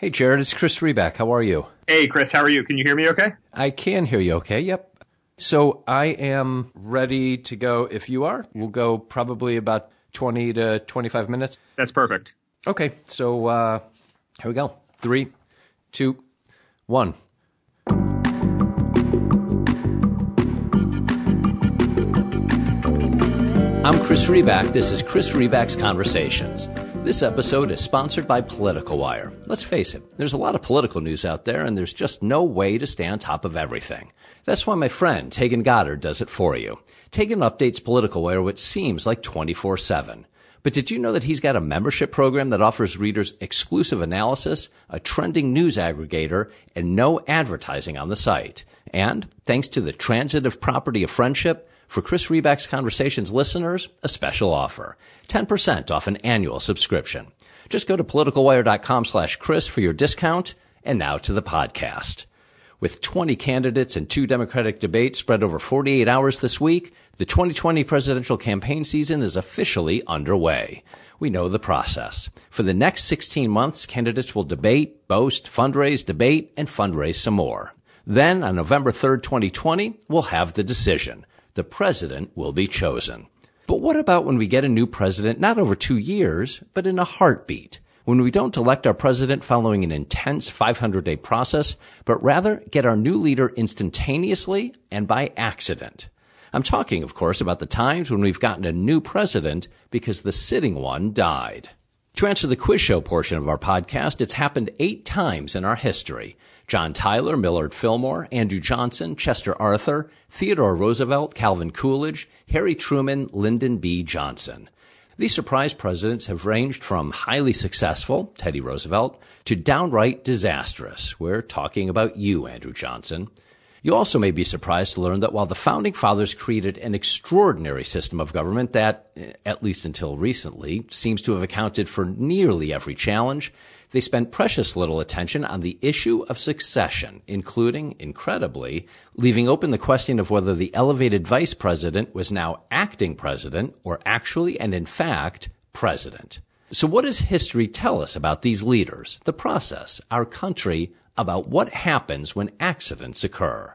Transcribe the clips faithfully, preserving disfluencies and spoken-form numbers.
Hey, Jared, it's Chris Reback. How are you? Hey, Chris. How are you? Can you hear me okay? I can hear you okay, yep. So I am ready to go. If you are, we'll go probably about twenty to twenty-five minutes. That's perfect. Okay. So uh, here we go. Three, two, one. I'm Chris Reback. This is Chris Reback's Conversations. This episode is sponsored by Political Wire. Let's face it, there's a lot of political news out there, and there's just no way to stay on top of everything. That's why my friend Tegan Goddard does it for you. Tegan updates Political Wire, which seems like twenty-four seven. But did you know that he's got a membership program that offers readers exclusive analysis, a trending news aggregator, and no advertising on the site? And thanks to the transitive property of friendship, for Chris Reback's Conversations listeners, a special offer, ten percent off an annual subscription. Just go to politicalwire.com slash Chris for your discount. And now to the podcast. With twenty candidates and two Democratic debates spread over forty-eight hours this week, the twenty twenty presidential campaign season is officially underway. We know the process. For the next sixteen months, candidates will debate, boast, fundraise, debate, and fundraise some more. Then, on November third, twenty twenty, we'll have the decision. The president will be chosen. But what about when we get a new president not over two years, but in a heartbeat? When we don't elect our president following an intense five hundred day process, but rather get our new leader instantaneously and by accident? I'm talking, of course, about the times when we've gotten a new president because the sitting one died. To answer the quiz show portion of our podcast, it's happened eight times in our history. John Tyler, Millard Fillmore, Andrew Johnson, Chester Arthur, Theodore Roosevelt, Calvin Coolidge, Harry Truman, Lyndon B. Johnson. These surprise presidents have ranged from highly successful, Teddy Roosevelt, to downright disastrous. We're talking about you, Andrew Johnson. You also may be surprised to learn that while the Founding Fathers created an extraordinary system of government that, at least until recently, seems to have accounted for nearly every challenge, they spent precious little attention on the issue of succession, including, incredibly, leaving open the question of whether the elevated vice president was now acting president or actually and in fact president. So what does history tell us about these leaders, the process, our country, about what happens when accidents occur?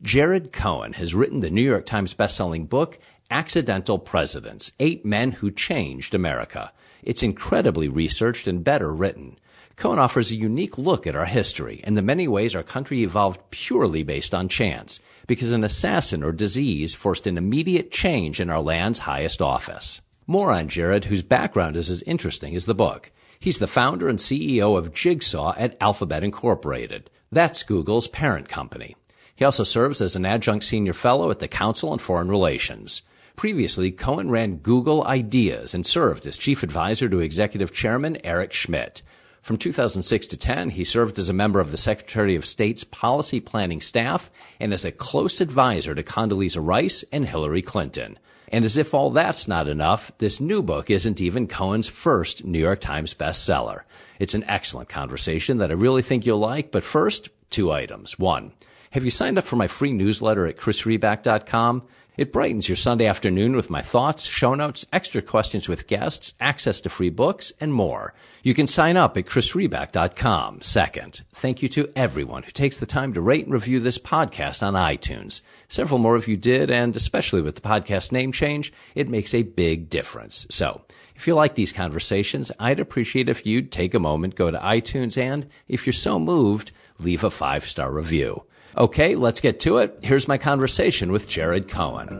Jared Cohen has written the New York Times bestselling book, Accidental Presidents, Eight Men Who Changed America. It's incredibly researched and better written. Cohen offers a unique look at our history and the many ways our country evolved purely based on chance, because an assassin or disease forced an immediate change in our land's highest office. More on Jared, whose background is as interesting as the book. He's the founder and C E O of Jigsaw at Alphabet Incorporated. That's Google's parent company. He also serves as an adjunct senior fellow at the Council on Foreign Relations. Previously, Cohen ran Google Ideas and served as chief advisor to executive chairman Eric Schmidt. From two thousand six to ten, he served as a member of the Secretary of State's policy planning staff and as a close advisor to Condoleezza Rice and Hillary Clinton. And as if all that's not enough, this new book isn't even Cohen's first New York Times bestseller. It's an excellent conversation that I really think you'll like, but first, two items. One, have you signed up for my free newsletter at chris reback dot com? It brightens your Sunday afternoon with my thoughts, show notes, extra questions with guests, access to free books, and more. You can sign up at chris reback dot com. Second, thank you to everyone who takes the time to rate and review this podcast on iTunes. Several more of you did, and especially with the podcast name change, it makes a big difference. So, if you like these conversations, I'd appreciate if you'd take a moment, go to iTunes, and if you're so moved, leave a five-star review. Okay, let's get to it. Here's my conversation with Jared Cohen.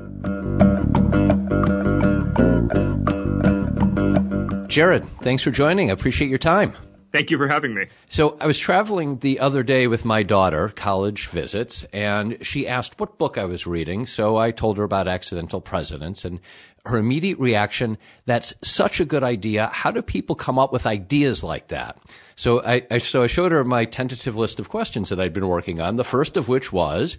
Jared, thanks for joining. I appreciate your time. Thank you for having me. So I was traveling the other day with my daughter, college visits, and she asked what book I was reading. So I told her about Accidental Presidents, and her immediate reaction, that's such a good idea. How do people come up with ideas like that? So I, I so I showed her my tentative list of questions that I'd been working on, the first of which was,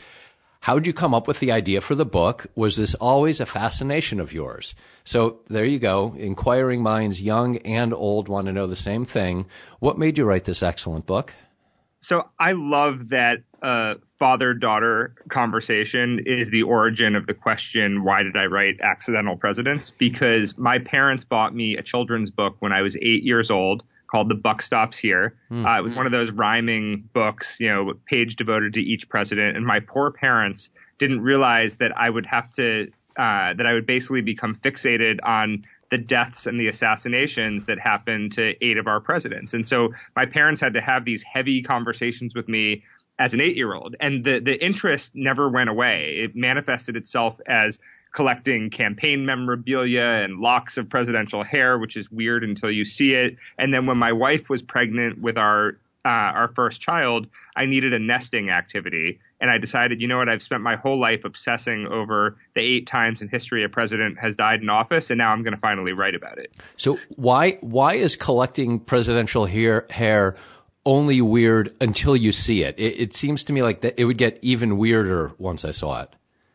how'd you come up with the idea for the book? Was this always a fascination of yours? So there you go. Inquiring minds, young and old, want to know the same thing. What made you write this excellent book? So I love that uh, father-daughter conversation is the origin of the question, why did I write Accidental Presidents? Because my parents bought me a children's book when I was eight years old called The Buck Stops Here. Mm-hmm. Uh, it was one of those rhyming books, you know, page devoted to each president. And my poor parents didn't realize that I would have to uh, that I would basically become fixated on the deaths and the assassinations that happened to eight of our presidents. And so my parents had to have these heavy conversations with me as an eight-year-old. And the, the interest never went away. It manifested itself as collecting campaign memorabilia and locks of presidential hair, which is weird until you see it. And then when my wife was pregnant with our uh, our first child, I needed a nesting activity. And I decided, you know what, I've spent my whole life obsessing over the eight times in history a president has died in office, and now I'm going to finally write about it. So why why is collecting presidential hair, hair only weird until you see it? It, it seems to me like that it would get even weirder once I saw it.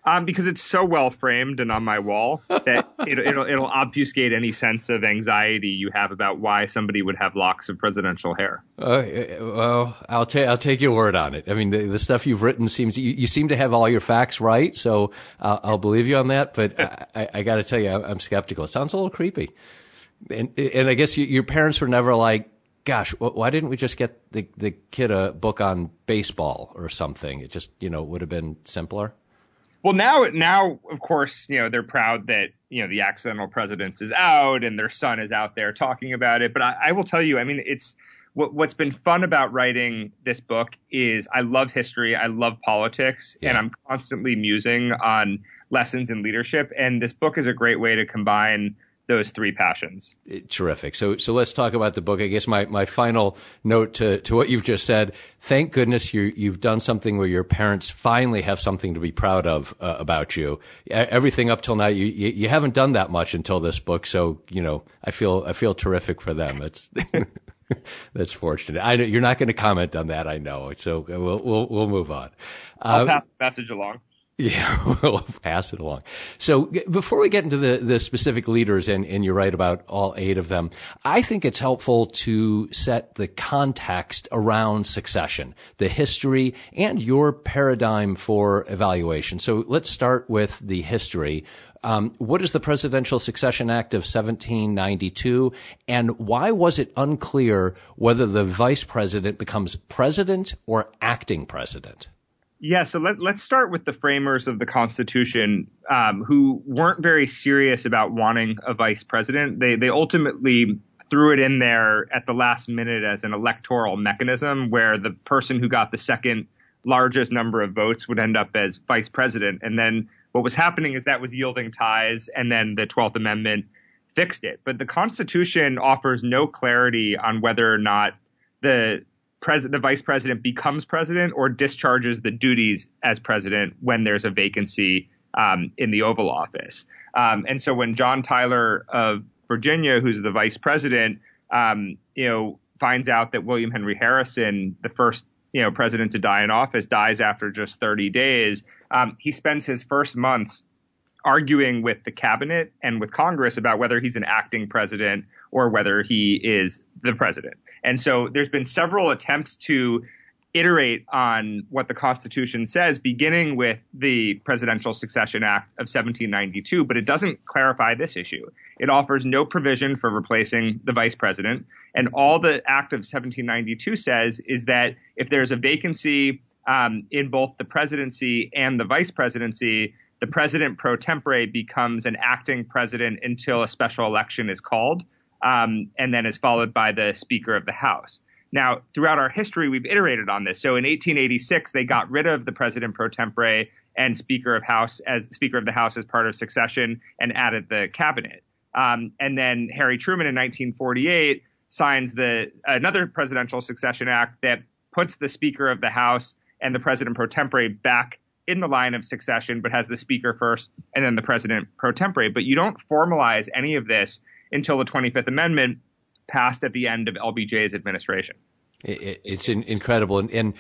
Um, because it's so well framed and on my wall that it, it'll it'll obfuscate any sense of anxiety you have about why somebody would have locks of presidential hair. Uh, well, I'll take I'll take your word on it. I mean, the, the stuff you've written seems you, you seem to have all your facts right, so uh, I'll believe you on that. But I, I, I got to tell you, I'm skeptical. It sounds a little creepy, and and I guess you, your parents were never like, gosh, why didn't we just get the the kid a book on baseball or something? It just, you know, would have been simpler. Well, now, now, of course, you know, they're proud that, you know, The Accidental Presidents is out and their son is out there talking about it. But I, I will tell you, I mean, it's what, what's been fun about writing this book is I love history. I love politics. Yeah. And I'm constantly musing on lessons in leadership. And this book is a great way to combine those three passions. Terrific. So so let's talk about the book. I guess my, my final note to, to what you've just said, thank goodness you, you've done something where your parents finally have something to be proud of uh, about you. Everything up till now, you, you you haven't done that much until this book. So, you know, I feel I feel terrific for them. It's that's fortunate. I know, you're not going to comment on that, I know. So we'll we'll, we'll move on. I'll uh, pass the message along. Yeah, we'll pass it along. So before we get into the, the specific leaders, and, and you're right about all eight of them, I think it's helpful to set the context around succession, the history, and your paradigm for evaluation. So let's start with the history. Um, what is the Presidential Succession Act of seventeen ninety-two, and why was it unclear whether the vice president becomes president or acting president? Yeah, so let, let's start with the framers of the Constitution, um, who weren't very serious about wanting a vice president. They they ultimately threw it in there at the last minute as an electoral mechanism where the person who got the second largest number of votes would end up as vice president. And then what was happening is that was yielding ties, and then the twelfth Amendment fixed it. But the Constitution offers no clarity on whether or not the Pres- the vice president becomes president or discharges the duties as president when there's a vacancy um, in the Oval Office. Um, and so when John Tyler of Virginia, who's the vice president, um, you know, finds out that William Henry Harrison, the first, you know, president to die in office, dies after just thirty days, um, he spends his first months arguing with the cabinet and with Congress about whether he's an acting president or whether he is the president. And so there's been several attempts to iterate on what the Constitution says, beginning with the Presidential Succession Act of seventeen ninety-two, but it doesn't clarify this issue. It offers no provision for replacing the vice president. And all the Act of seventeen ninety-two says is that if there's a vacancy um, in both the presidency and the vice presidency, the president pro tempore becomes an acting president until a special election is called, um, and then is followed by the Speaker of the House. Now, throughout our history, we've iterated on this. So in eighteen eighty-six, they got rid of the president pro tempore and Speaker of House as Speaker of the House as part of succession and added the cabinet. Um, and then Harry Truman in nineteen forty-eight signs the another Presidential Succession Act that puts the Speaker of the House and the president pro tempore back in the line of succession, but has the speaker first and then the president pro tempore. But you don't formalize any of this until the twenty-fifth Amendment passed at the end of L B J's administration. It, it's in, incredible. And, and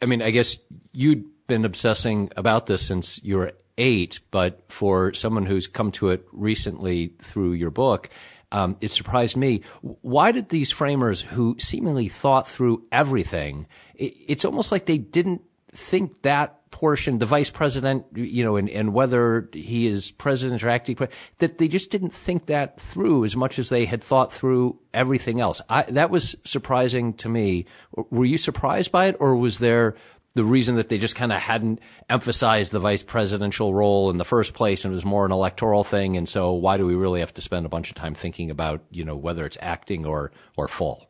I mean, I guess you'd been obsessing about this since you were eight, but for someone who's come to it recently through your book, um, it surprised me. Why did these framers who seemingly thought through everything, it, it's almost like they didn't think that portion, the vice president, you know, and, and whether he is president or acting president, that they just didn't think that through as much as they had thought through everything else. I, that was surprising to me. Were you surprised by it, or was there the reason that they just kind of hadn't emphasized the vice presidential role in the first place, and it was more an electoral thing? And so why do we really have to spend a bunch of time thinking about, you know, whether it's acting or, or full?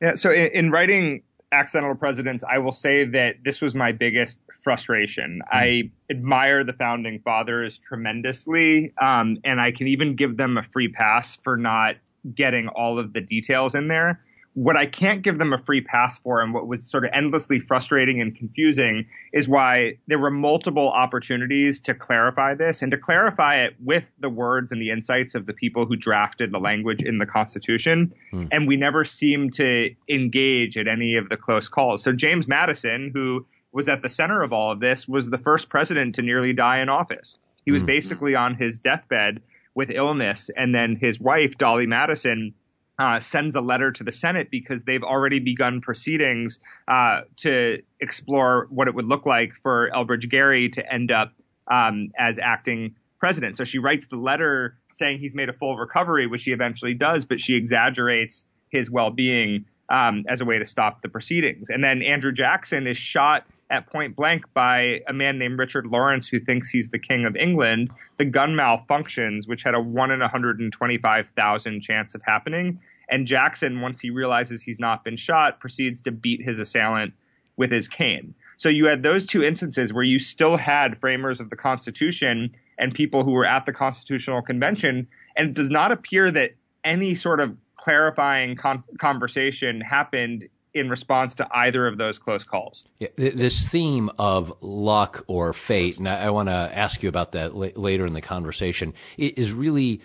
Yeah. So in, in writing Accidental Presidents, I will say that this was my biggest frustration. Mm. I admire the founding fathers tremendously. Um, and I can even give them a free pass for not getting all of the details in there. What I can't give them a free pass for, and what was sort of endlessly frustrating and confusing, is why there were multiple opportunities to clarify this and to clarify it with the words and the insights of the people who drafted the language in the Constitution. Mm. And we never seemed to engage at any of the close calls. So James Madison, who was at the center of all of this, was the first president to nearly die in office. He was mm. basically on his deathbed with illness. And then his wife, Dolly Madison, Uh, sends a letter to the Senate because they've already begun proceedings uh, to explore what it would look like for Elbridge Gerry to end up um, as acting president. So she writes the letter saying he's made a full recovery, which he eventually does, but she exaggerates his well-being um, as a way to stop the proceedings. And then Andrew Jackson is shot at point blank by a man named Richard Lawrence, who thinks he's the king of England. The gun malfunctions, which had a one in one hundred twenty-five thousand chance of happening. And Jackson, once he realizes he's not been shot, proceeds to beat his assailant with his cane. So you had those two instances where you still had framers of the Constitution and people who were at the Constitutional Convention, and it does not appear that any sort of clarifying con- conversation happened in response to either of those close calls. Yeah, this theme of luck or fate, and I, I want to ask you about that l- later in the conversation, is really,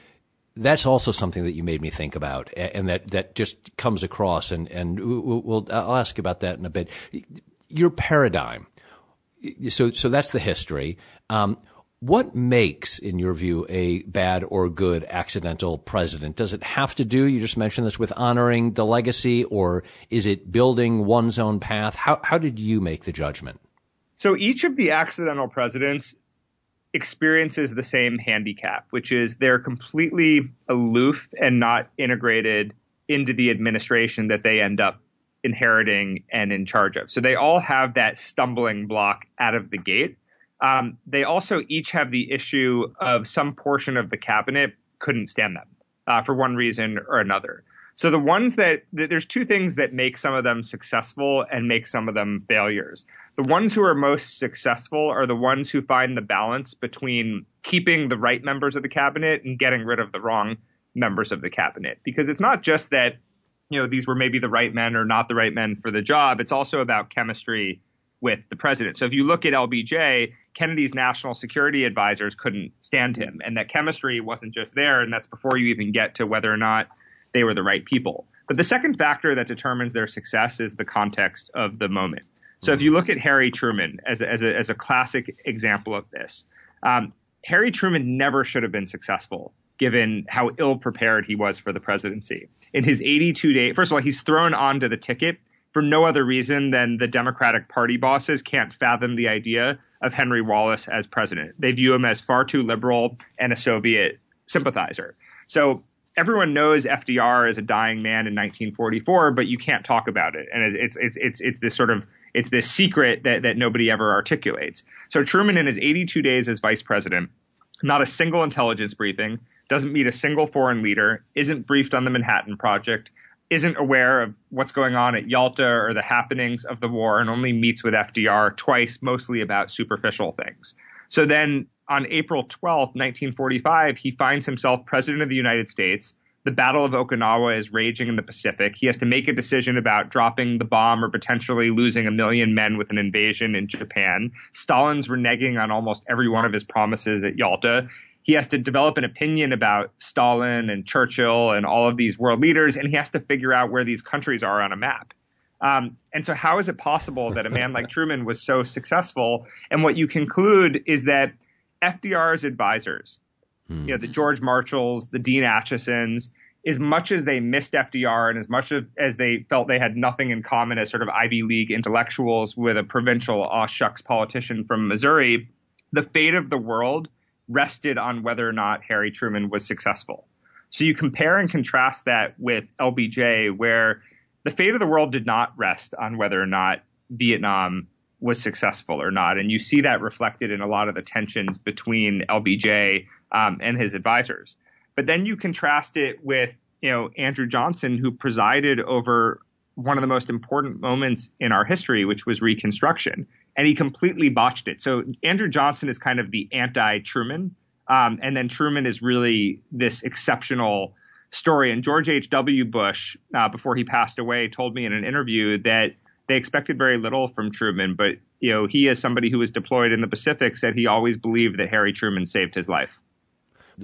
that's also something that you made me think about, and that, that just comes across, and, and we'll, I'll ask you about that in a bit. Your paradigm, so, so that's the history. Um, What makes, in your view, a bad or good accidental president? Does it have to do, you just mentioned this, with honoring the legacy, or is it building one's own path? How, how did you make the judgment? So each of the accidental presidents experiences the same handicap, which is they're completely aloof and not integrated into the administration that they end up inheriting and in charge of. So they all have that stumbling block out of the gate. Um, they also each have the issue of some portion of the cabinet couldn't stand them uh, for one reason or another. So the ones that th- there's two things that make some of them successful and make some of them failures. The ones who are most successful are the ones who find the balance between keeping the right members of the cabinet and getting rid of the wrong members of the cabinet, because it's not just that, you know, these were maybe the right men or not the right men for the job. It's also about chemistry with the president. So if you look at L B J, Kennedy's national security advisors couldn't stand him, and that chemistry wasn't just there. And that's before you even get to whether or not they were the right people. But the second factor that determines their success is the context of the moment. So mm-hmm. if you look at Harry Truman as a, as a, as a classic example of this, um, Harry Truman never should have been successful, given how ill prepared he was for the presidency. In his eighty-two days, first of all, he's thrown onto the ticket for no other reason than the Democratic Party bosses can't fathom the idea of Henry Wallace as president. They view him as far too liberal and a Soviet sympathizer. So everyone knows F D R is a dying man in nineteen forty-four, but you can't talk about it. And it's it's it's it's this sort of it's this secret that that nobody ever articulates. So Truman, in his eighty-two days as vice president, not a single intelligence briefing, doesn't meet a single foreign leader, isn't briefed on the Manhattan Project, isn't aware of what's going on at Yalta or the happenings of the war, and only meets with F D R twice, mostly about superficial things. So then on April twelfth, nineteen forty-five, he finds himself president of the United States. The Battle of Okinawa is raging in the Pacific. He has to make a decision about dropping the bomb or potentially losing a million men with an invasion in Japan. Stalin's reneging on almost every one of his promises at Yalta. He has to develop an opinion about Stalin and Churchill and all of these world leaders, and he has to figure out where these countries are on a map. Um, and so how is it possible that a man like Truman was so successful? And what you conclude is that F D R's advisors, hmm. you know, the George Marshalls, the Dean Achesons, as much as they missed F D R and as much as they felt they had nothing in common as sort of Ivy League intellectuals with a provincial aw shucks politician from Missouri, the fate of the world rested on whether or not Harry Truman was successful. So you compare and contrast that with L B J, where the fate of the world did not rest on whether or not Vietnam was successful or not. And you see that reflected in a lot of the tensions between L B J um, and his advisors. But then you contrast it with, you know, Andrew Johnson, who presided over one of the most important moments in our history, which was Reconstruction. And he completely botched it. So Andrew Johnson is kind of the anti-Truman. Um, and then Truman is really this exceptional story. And George H W. Bush, uh, before he passed away, told me in an interview that they expected very little from Truman. But, you know, he, as somebody who was deployed in the Pacific, said he always believed that Harry Truman saved his life.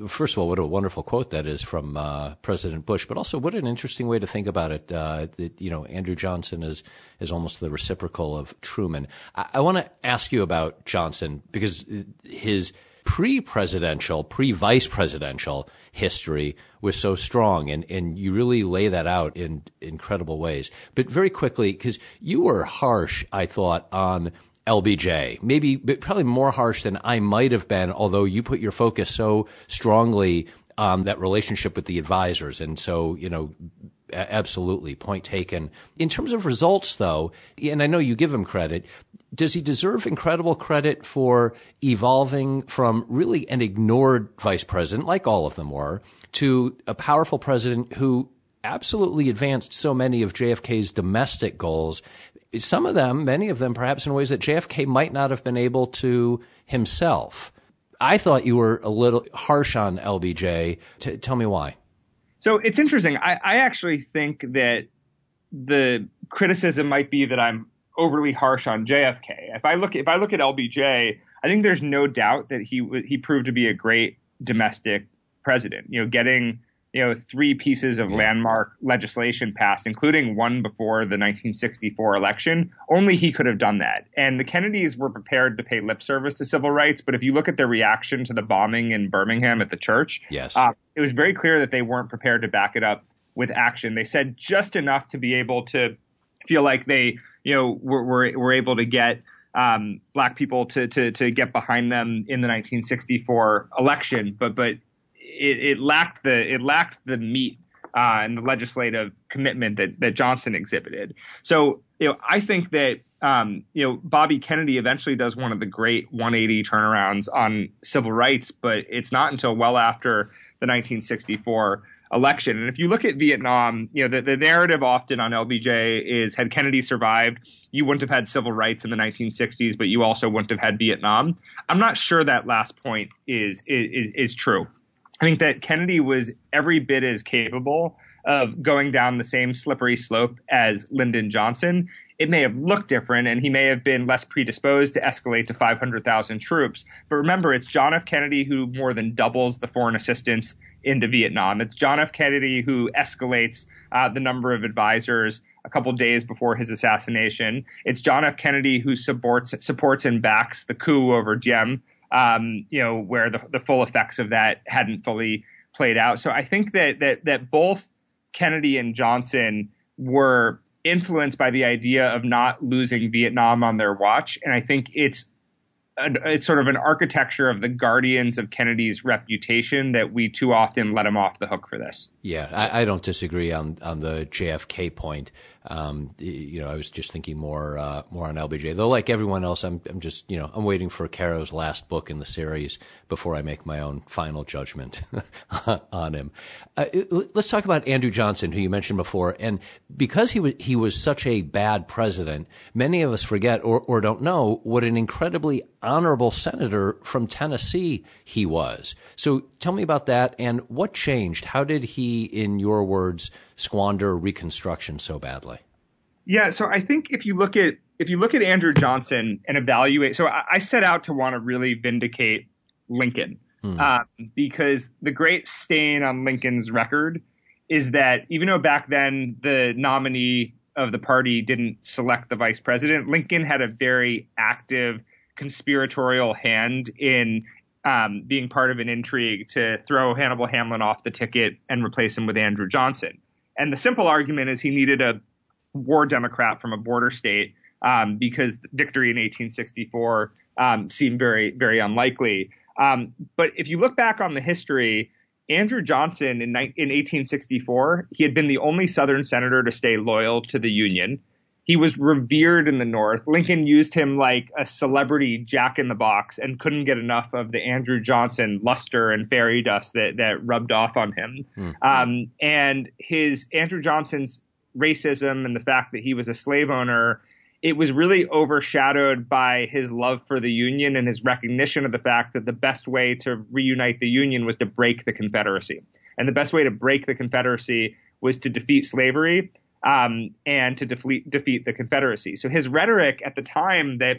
First of all, what a wonderful quote that is from uh, President Bush, but also what an interesting way to think about it. Uh, that, you know, Andrew Johnson is is almost the reciprocal of Truman. I, I want to ask you about Johnson because his pre-presidential, pre-vice presidential history was so strong, and, and you really lay that out in incredible ways. But very quickly, because you were harsh, I thought, on L B J, maybe probably more harsh than I might have been, although you put your focus so strongly on that relationship with the advisors. And so, you know, absolutely, point taken. In terms of results, though, and I know you give him credit, does he deserve incredible credit for evolving from really an ignored vice president, like all of them were, to a powerful president who absolutely advanced so many of J F K's domestic goals? Some of them, many of them, perhaps in ways that J F K might not have been able to himself. I thought you were a little harsh on L B J. T- tell me why. So it's interesting. I, I actually think that the criticism might be that I'm overly harsh on J F K. If I look, if I look at L B J, I think there's no doubt that he he proved to be a great domestic president. You know, getting you know, three pieces of landmark legislation passed, including one before the nineteen sixty-four election. Only he could have done that. And the Kennedys were prepared to pay lip service to civil rights. But if you look at their reaction to the bombing in Birmingham at the church, yes, uh, it was very clear that they weren't prepared to back it up with action. They said just enough to be able to feel like they, you know, were, were, were able to get um, black people to, to, to get behind them in the nineteen sixty-four election. But, but, It, it lacked the it lacked the meat uh, and the legislative commitment that, that Johnson exhibited. So, you know, I think that, um, you know, Bobby Kennedy eventually does one of the great one eighty turnarounds on civil rights, but it's not until well after the nineteen sixty-four election. And if you look at Vietnam, you know, the, the narrative often on L B J is had Kennedy survived, you wouldn't have had civil rights in the nineteen sixties, but you also wouldn't have had Vietnam. I'm not sure that last point is is is true. I think that Kennedy was every bit as capable of going down the same slippery slope as Lyndon Johnson. It may have looked different, and he may have been less predisposed to escalate to five hundred thousand troops. But remember, it's John F. Kennedy who more than doubles the foreign assistance into Vietnam. It's John F. Kennedy who escalates uh, the number of advisors a couple days before his assassination. It's John F. Kennedy who supports, supports and backs the coup over Diem. Um, you know, where the, the full effects of that hadn't fully played out. So I think that that that both Kennedy and Johnson were influenced by the idea of not losing Vietnam on their watch. And I think it's a, it's sort of an architecture of the guardians of Kennedy's reputation that we too often let him off the hook for this. Yeah, I, I don't disagree on, on the J F K point. Um, you know, I was just thinking more, uh, more on L B J, though, like everyone else, I'm, I'm just, you know, I'm waiting for Caro's last book in the series before I make my own final judgment on him. Uh, let's talk about Andrew Johnson, who you mentioned before. And because he was, he was such a bad president, many of us forget or, or don't know what an incredibly honorable senator from Tennessee he was. So tell me about that and what changed? How did he, in your words, squander Reconstruction so badly? Yeah, so I think if you look at if you look at Andrew Johnson and evaluate, so I, I set out to want to really vindicate Lincoln hmm. um, because the great stain on Lincoln's record is that even though back then the nominee of the party didn't select the vice president, Lincoln had a very active conspiratorial hand in um, being part of an intrigue to throw Hannibal Hamlin off the ticket and replace him with Andrew Johnson. And the simple argument is he needed a war Democrat from a border state um, because victory in eighteen sixty-four um, seemed very, very unlikely. Um, but if you look back on the history, Andrew Johnson in, in eighteen sixty-four, he had been the only Southern senator to stay loyal to the Union. He was revered in the North. Lincoln used him like a celebrity jack-in-the-box and couldn't get enough of the Andrew Johnson luster and fairy dust that, that rubbed off on him. Mm-hmm. Um, and his Andrew Johnson's racism and the fact that he was a slave owner, it was really overshadowed by his love for the Union and his recognition of the fact that the best way to reunite the Union was to break the Confederacy. And the best way to break the Confederacy was to defeat slavery um, and to defeat, defeat the Confederacy. So his rhetoric at the time that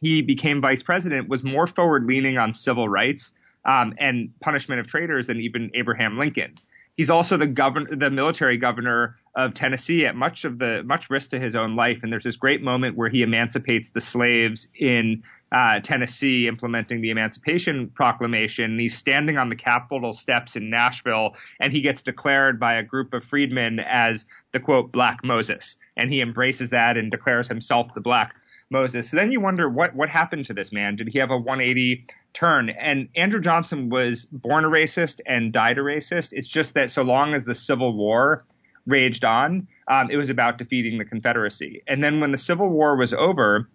he became vice president was more forward-leaning on civil rights um, and punishment of traitors than even Abraham Lincoln. He's also the governor, the military governor of Tennessee at much of the much risk to his own life. And there's this great moment where he emancipates the slaves in uh, Tennessee, implementing the Emancipation Proclamation. He's standing on the Capitol steps in Nashville, and he gets declared by a group of freedmen as the, quote, Black Moses. And he embraces that and declares himself the Black Moses. So then you wonder what what happened to this man. Did he have a one eighty turn? And Andrew Johnson was born a racist and died a racist. It's just that so long as the Civil War raged on, um, it was about defeating the Confederacy. And then when the Civil War was over,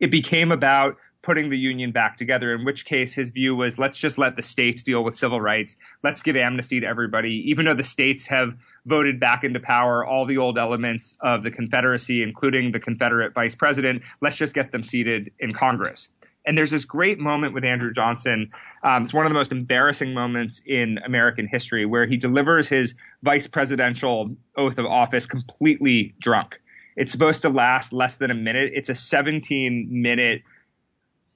it became about putting the Union back together, in which case his view was, let's just let the states deal with civil rights. Let's give amnesty to everybody, even though the states have voted back into power all the old elements of the Confederacy, including the Confederate vice president. Let's just get them seated in Congress. And there's this great moment with Andrew Johnson. Um, it's one of the most embarrassing moments in American history, where he delivers his vice presidential oath of office completely drunk. It's supposed to last less than a minute. It's a seventeen minute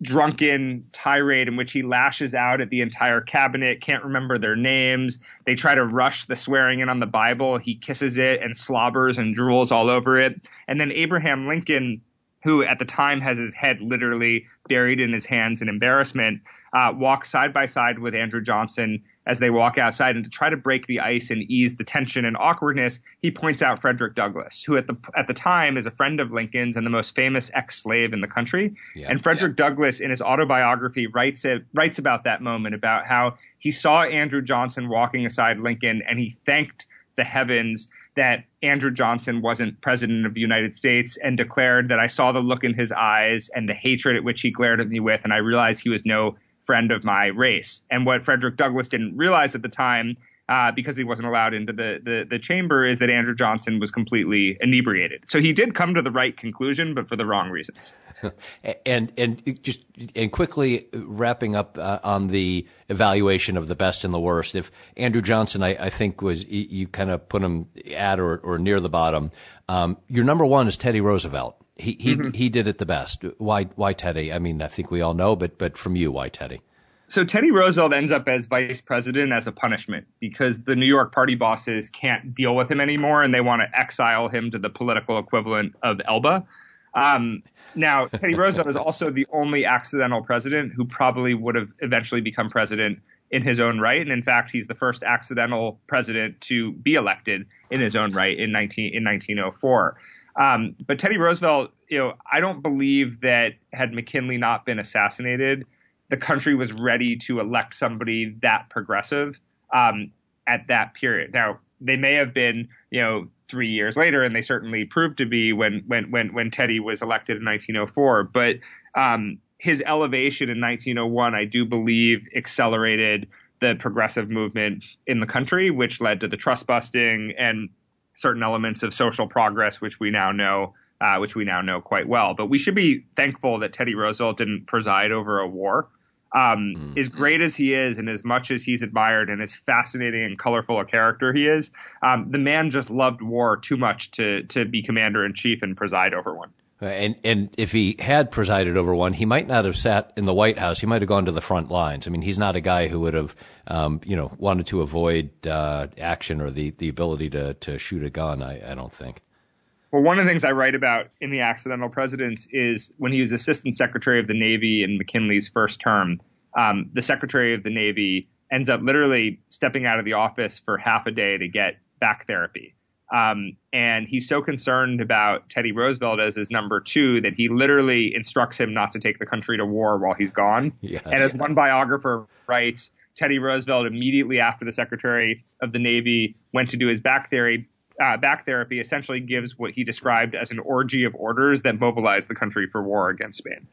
drunken tirade in which he lashes out at the entire cabinet, can't remember their names. They try to rush the swearing in on the Bible. He kisses it and slobbers and drools all over it. And then Abraham Lincoln, who at the time has his head literally buried in his hands in embarrassment, uh, walks side by side with Andrew Johnson as they walk outside. And to try to break the ice and ease the tension and awkwardness, he points out Frederick Douglass, who at the at the time is a friend of Lincoln's and the most famous ex-slave in the country. Yeah, and Frederick yeah. Douglass, in his autobiography, writes it, writes about that moment, about how he saw Andrew Johnson walking beside Lincoln, and he thanked the heavens that Andrew Johnson wasn't president of the United States, and declared that I saw the look in his eyes and the hatred at which he glared at me with, and I realized he was no friend of my race. And what Frederick Douglass didn't realize at the time, uh, because he wasn't allowed into the, the, the chamber, is that Andrew Johnson was completely inebriated. So he did come to the right conclusion, but for the wrong reasons. and and just and quickly wrapping up uh, on the evaluation of the best and the worst. If Andrew Johnson, I, I think, was you, you kind of put him at or, or near the bottom. Um, your number one is Teddy Roosevelt. He he mm-hmm. he did it the best. Why why Teddy? I mean, I think we all know, but but from you, why Teddy? So Teddy Roosevelt ends up as vice president as a punishment, because the New York party bosses can't deal with him anymore, and they want to exile him to the political equivalent of Elba. Um, now, Teddy Roosevelt is also the only accidental president who probably would have eventually become president in his own right. And in fact, he's the first accidental president to be elected in his own right in, nineteen, in nineteen oh four. Um, but Teddy Roosevelt, you know, I don't believe that had McKinley not been assassinated, the country was ready to elect somebody that progressive um, at that period. Now, they may have been, you know, three years later, and they certainly proved to be when when when, when Teddy was elected in nineteen oh four. But um, his elevation in nineteen oh one, I do believe, accelerated the progressive movement in the country, which led to the trust busting and certain elements of social progress, which we now know. Uh, which we now know quite well. But we should be thankful that Teddy Roosevelt didn't preside over a war. Um, mm-hmm. As great as he is, and as much as he's admired, and as fascinating and colorful a character he is, um, the man just loved war too much to to be commander-in-chief and preside over one. And and if he had presided over one, he might not have sat in the White House. He might have gone to the front lines. I mean, he's not a guy who would have, um, you know, wanted to avoid uh, action or the, the ability to, to shoot a gun, I, I don't think. Well, one of the things I write about in The Accidental Presidents is when he was assistant secretary of the Navy in McKinley's first term, um, the Secretary of the Navy ends up literally stepping out of the office for half a day to get back therapy. Um, and he's so concerned about Teddy Roosevelt as his number two that he literally instructs him not to take the country to war while he's gone. Yes. And as one biographer writes, Teddy Roosevelt, immediately after the Secretary of the Navy went to do his back therapy, uh, back therapy essentially gives what he described as an orgy of orders that mobilized the country for war against Spain.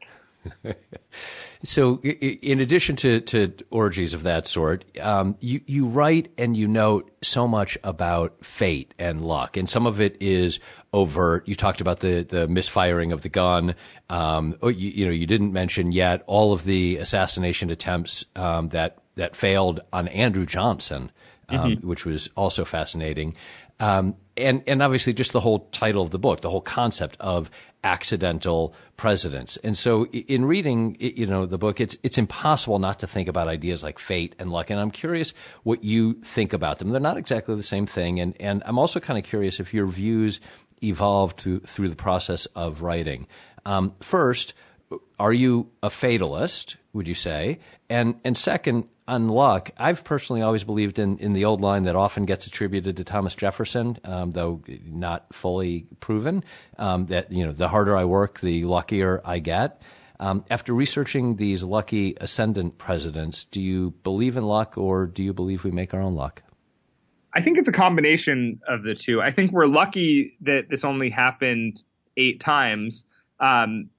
So in addition to, to orgies of that sort, um, you, you write and you note so much about fate and luck, and some of it is overt. You talked about the, the misfiring of the gun. Um, you, you know, you didn't mention yet all of the assassination attempts um, that, that failed on Andrew Johnson, um, mm-hmm. which was also fascinating. Um, and, and obviously just the whole title of the book, the whole concept of accidental presidents. And so in reading, you know, the book, it's, it's impossible not to think about ideas like fate and luck. And I'm curious what you think about them. They're not exactly the same thing. And, and I'm also kind of curious if your views evolved to, through the process of writing. Um, first, are you a fatalist, would you say? And, and second, on luck, I've personally always believed in, in the old line that often gets attributed to Thomas Jefferson, um, though not fully proven, um, that, you know, the harder I work, the luckier I get. Um, after researching these lucky ascendant presidents, do you believe in luck, or do you believe we make our own luck? I think it's a combination of the two. I think we're lucky that this only happened eight times. Um,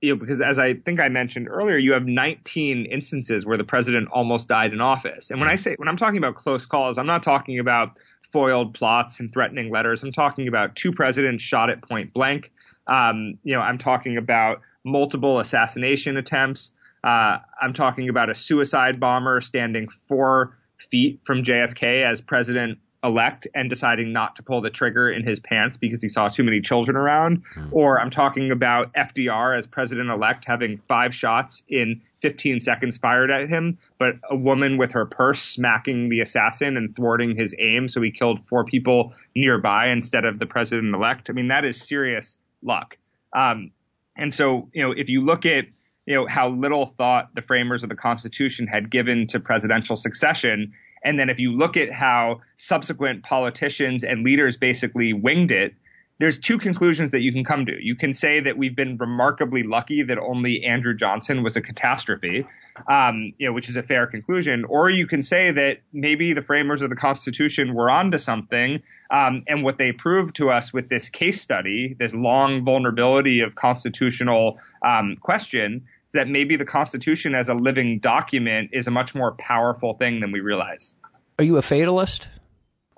You know, because as I think I mentioned earlier, you have nineteen instances where the president almost died in office. And when I say, when I'm talking about close calls, I'm not talking about foiled plots and threatening letters. I'm talking about two presidents shot at point blank. Um, you know, I'm talking about multiple assassination attempts. Uh, I'm talking about a suicide bomber standing four feet from J F K as president elect and deciding not to pull the trigger in his pants because he saw too many children around. Mm. Or I'm talking about F D R as president-elect having five shots in fifteen seconds fired at him, but a woman with her purse smacking the assassin and thwarting his aim, so he killed four people nearby instead of the president-elect. I mean, that is serious luck. Um, and so, you know, if you look at, you know, how little thought the framers of the Constitution had given to presidential succession, and then if you look at how subsequent politicians and leaders basically winged it, there's two conclusions that you can come to. You can say that we've been remarkably lucky that only Andrew Johnson was a catastrophe, um, you know, which is a fair conclusion. Or you can say that maybe the framers of the Constitution were onto something, um, and what they proved to us with this case study, this long vulnerability of constitutional um, question, that maybe the Constitution as a living document is a much more powerful thing than we realize. Are you a fatalist?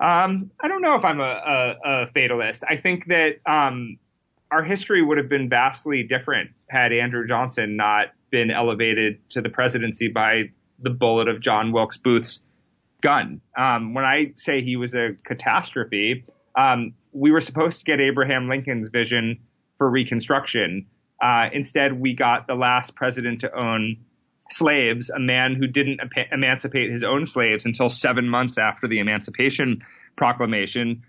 Um, I don't know if I'm a, a, a fatalist. I think that um, our history would have been vastly different had Andrew Johnson not been elevated to the presidency by the bullet of John Wilkes Booth's gun. Um, when I say he was a catastrophe, um, we were supposed to get Abraham Lincoln's vision for Reconstruction. Uh, instead, we got the last president to own slaves, a man who didn't ep- emancipate his own slaves until seven months after the Emancipation Proclamation,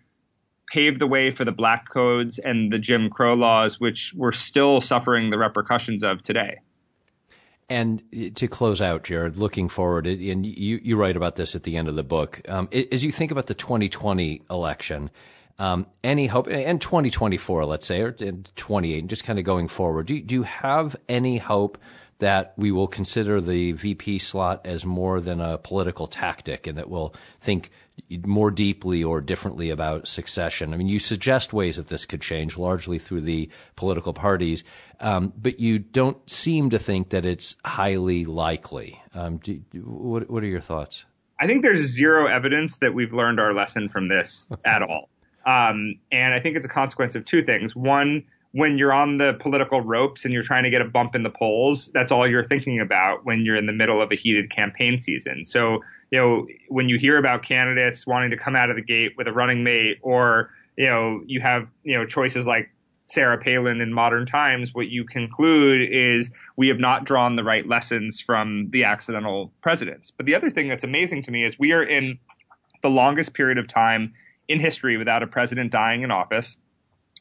paved the way for the Black Codes and the Jim Crow laws, which we're still suffering the repercussions of today. And to close out, Jared, looking forward, and you, you write about this at the end of the book, um, as you think about the twenty twenty election, Um, any hope, and twenty twenty-four, let's say, or twenty-eight, just kind of going forward, do you, do you have any hope that we will consider the V P slot as more than a political tactic and that we'll think more deeply or differently about succession? I mean, you suggest ways that this could change largely through the political parties, um, but you don't seem to think that it's highly likely. Um, do, what, what are your thoughts? I think there's zero evidence that we've learned our lesson from this at all. Um, and I think it's a consequence of two things. One, when you're on the political ropes and you're trying to get a bump in the polls, that's all you're thinking about when you're in the middle of a heated campaign season. So, you know, when you hear about candidates wanting to come out of the gate with a running mate, or, you know, you have, you know, choices like Sarah Palin in modern times, what you conclude is we have not drawn the right lessons from the accidental presidents. But the other thing that's amazing to me is we are in the longest period of time in history without a president dying in office.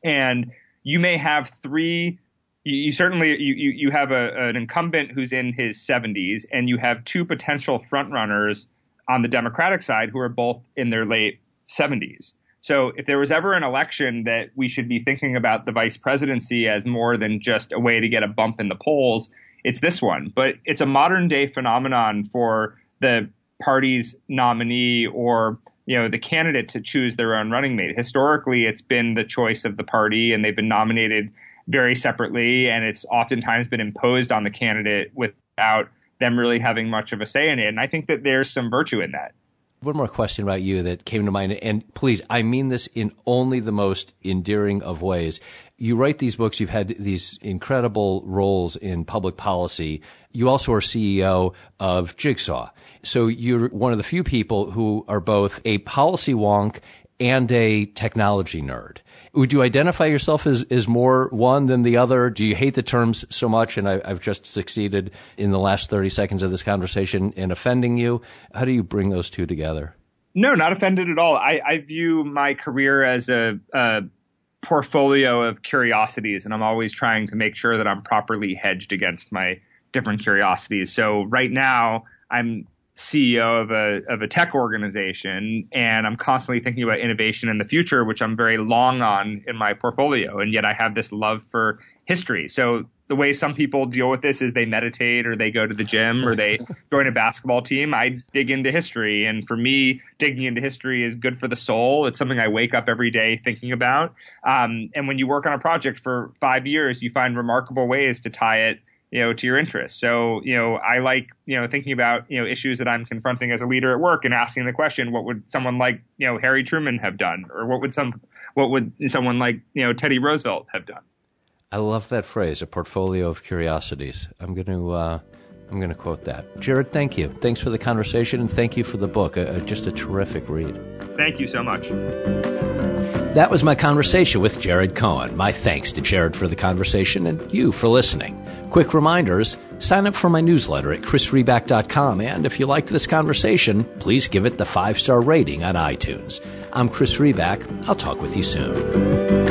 And you may have three you, you certainly you, you, you have a, an incumbent who's in his seventies, and you have two potential frontrunners on the Democratic side who are both in their late seventies. So if there was ever an election that we should be thinking about the vice presidency as more than just a way to get a bump in the polls, it's this one. But it's a modern day phenomenon for the party's nominee or, you know, the candidate to choose their own running mate. Historically, it's been the choice of the party, and they've been nominated very separately. And it's oftentimes been imposed on the candidate without them really having much of a say in it. And I think that there's some virtue in that. One more question about you that came to mind, and please, I mean this in only the most endearing of ways. You write these books. You've had these incredible roles in public policy. You also are C E O of Jigsaw. So you're one of the few people who are both a policy wonk and a technology nerd. Would you identify yourself as, as more one than the other? Do you hate the terms so much? And I, I've just succeeded in the last thirty seconds of this conversation in offending you. How do you bring those two together? No, not offended at all. I, I view my career as a, a portfolio of curiosities, and I'm always trying to make sure that I'm properly hedged against my different curiosities. So right now, I'm C E O of a of a tech organization, and I'm constantly thinking about innovation in the future, which I'm very long on in my portfolio. And yet I have this love for history. So the way some people deal with this is they meditate or they go to the gym or they join a basketball team. I dig into history. And for me, digging into history is good for the soul. It's something I wake up every day thinking about. Um, and when you work on a project for five years, you find remarkable ways to tie it, you know, to your interests. So, you know, I like, you know, thinking about, you know, issues that I'm confronting as a leader at work and asking the question, what would someone like, you know, Harry Truman have done? Or what would some, what would someone like, you know, Teddy Roosevelt have done? I love that phrase, a portfolio of curiosities. I'm going to, uh, I'm going to quote that. Jared, thank you. Thanks for the conversation, and thank you for the book. Uh, just a terrific read. Thank you so much. That was my conversation with Jared Cohen. My thanks to Jared for the conversation and you for listening. Quick reminders, sign up for my newsletter at chris reback dot com. And if you liked this conversation, please give it the five-star rating on iTunes. I'm Chris Reback. I'll talk with you soon.